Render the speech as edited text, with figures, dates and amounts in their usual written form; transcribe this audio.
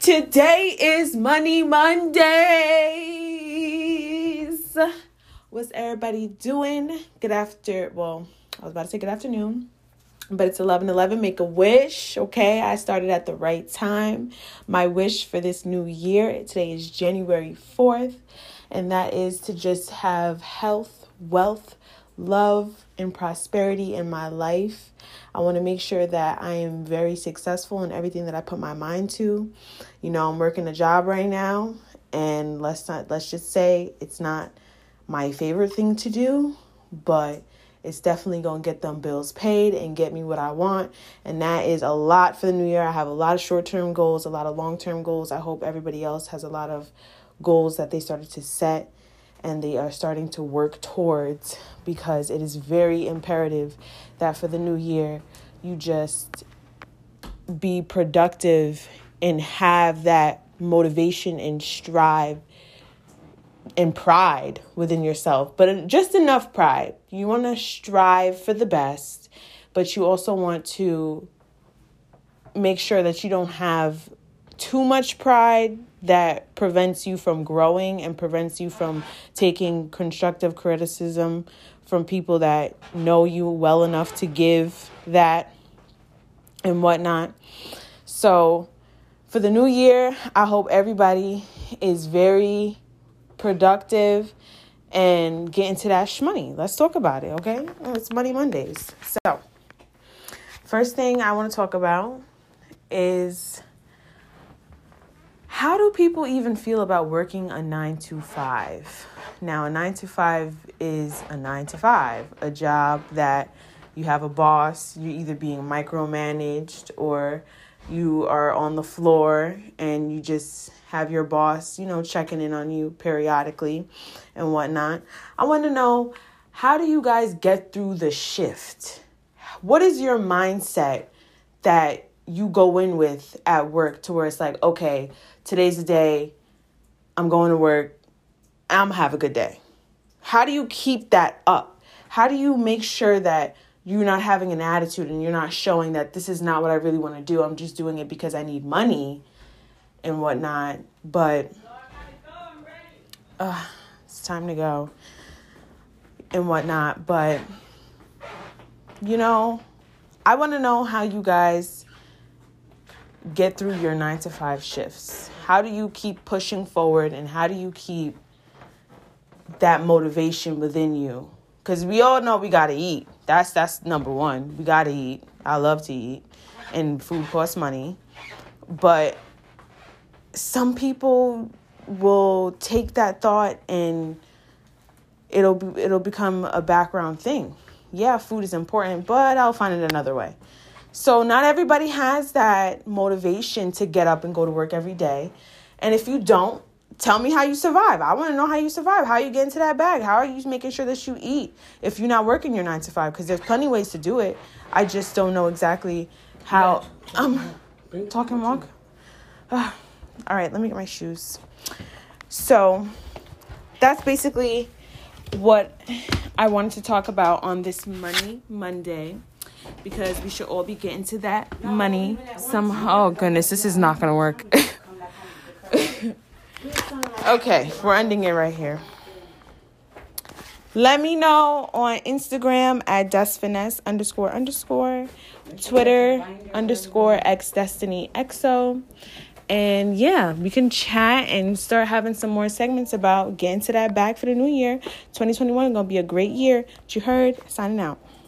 Today is Money Mondays. What's everybody doing? I was about to say good afternoon, but it's 11:11. Make a wish, okay? I started at the right time. My wish for this new year, today is January 4th, and that is to just have health, wealth, love, and prosperity in my life. I want to make sure that I am very successful in everything that I put my mind to. You know, I'm working a job right now, and let's just say it's not my favorite thing to do, but it's definitely going to get them bills paid and get me what I want. And that is a lot for the new year. I have a lot of short-term goals, a lot of long-term goals. I hope everybody else has a lot of goals that they started to set and they are starting to work towards, because it is very imperative that for the new year, you just be productive and have that motivation and strive and pride within yourself, but just enough pride. You want to strive for the best, but you also want to make sure that you don't have too much pride that prevents you from growing and prevents you from taking constructive criticism from people that know you well enough to give that and whatnot. So for the new year, I hope everybody is very productive and get into that shmoney. Let's talk about it, okay? It's Money Mondays. So first thing I want to talk about is, how do people even feel about working a 9-to-5? Now, a 9-to-5 is a 9-to-5, a job that you have a boss, you're either being micromanaged or you are on the floor and you just have your boss, you know, checking in on you periodically and whatnot. I want to know, how do you guys get through the shift? What is your mindset that you go in with at work to where it's like, okay, today's the day, I'm going to work, I'm gonna have a good day? How do you keep that up? How do you make sure that you're not having an attitude and you're not showing that this is not what I really want to do, I'm just doing it because I need money and whatnot? But it's time to go and whatnot. But, you know, I want to know how you guys get through your 9-to-5 shifts. How do you keep pushing forward, and how do you keep that motivation within you? Because we all know we got to eat. That's number one. We got to eat. I love to eat, and food costs money. But some people will take that thought and it'll become a background thing. Yeah, food is important, but I'll find it another way. So not everybody has that motivation to get up and go to work every day. And if you don't, tell me how you survive. I want to know how you survive. How you get into that bag? How are you making sure that you eat if you're not working your 9-to-5? Because there's plenty of ways to do it. I just don't know exactly how. Talking walk. All right, let me get my shoes. So that's basically what I wanted to talk about on this Money Monday, because we should all be getting to that money somehow. Oh, goodness, this is not going to work. Okay, we're ending it right here. Let me know on Instagram at DustFinesse__, Twitter _xDestinyXO. And yeah, we can chat and start having some more segments about getting to that bag for the new year. 2021 is going to be a great year. You heard? Signing out.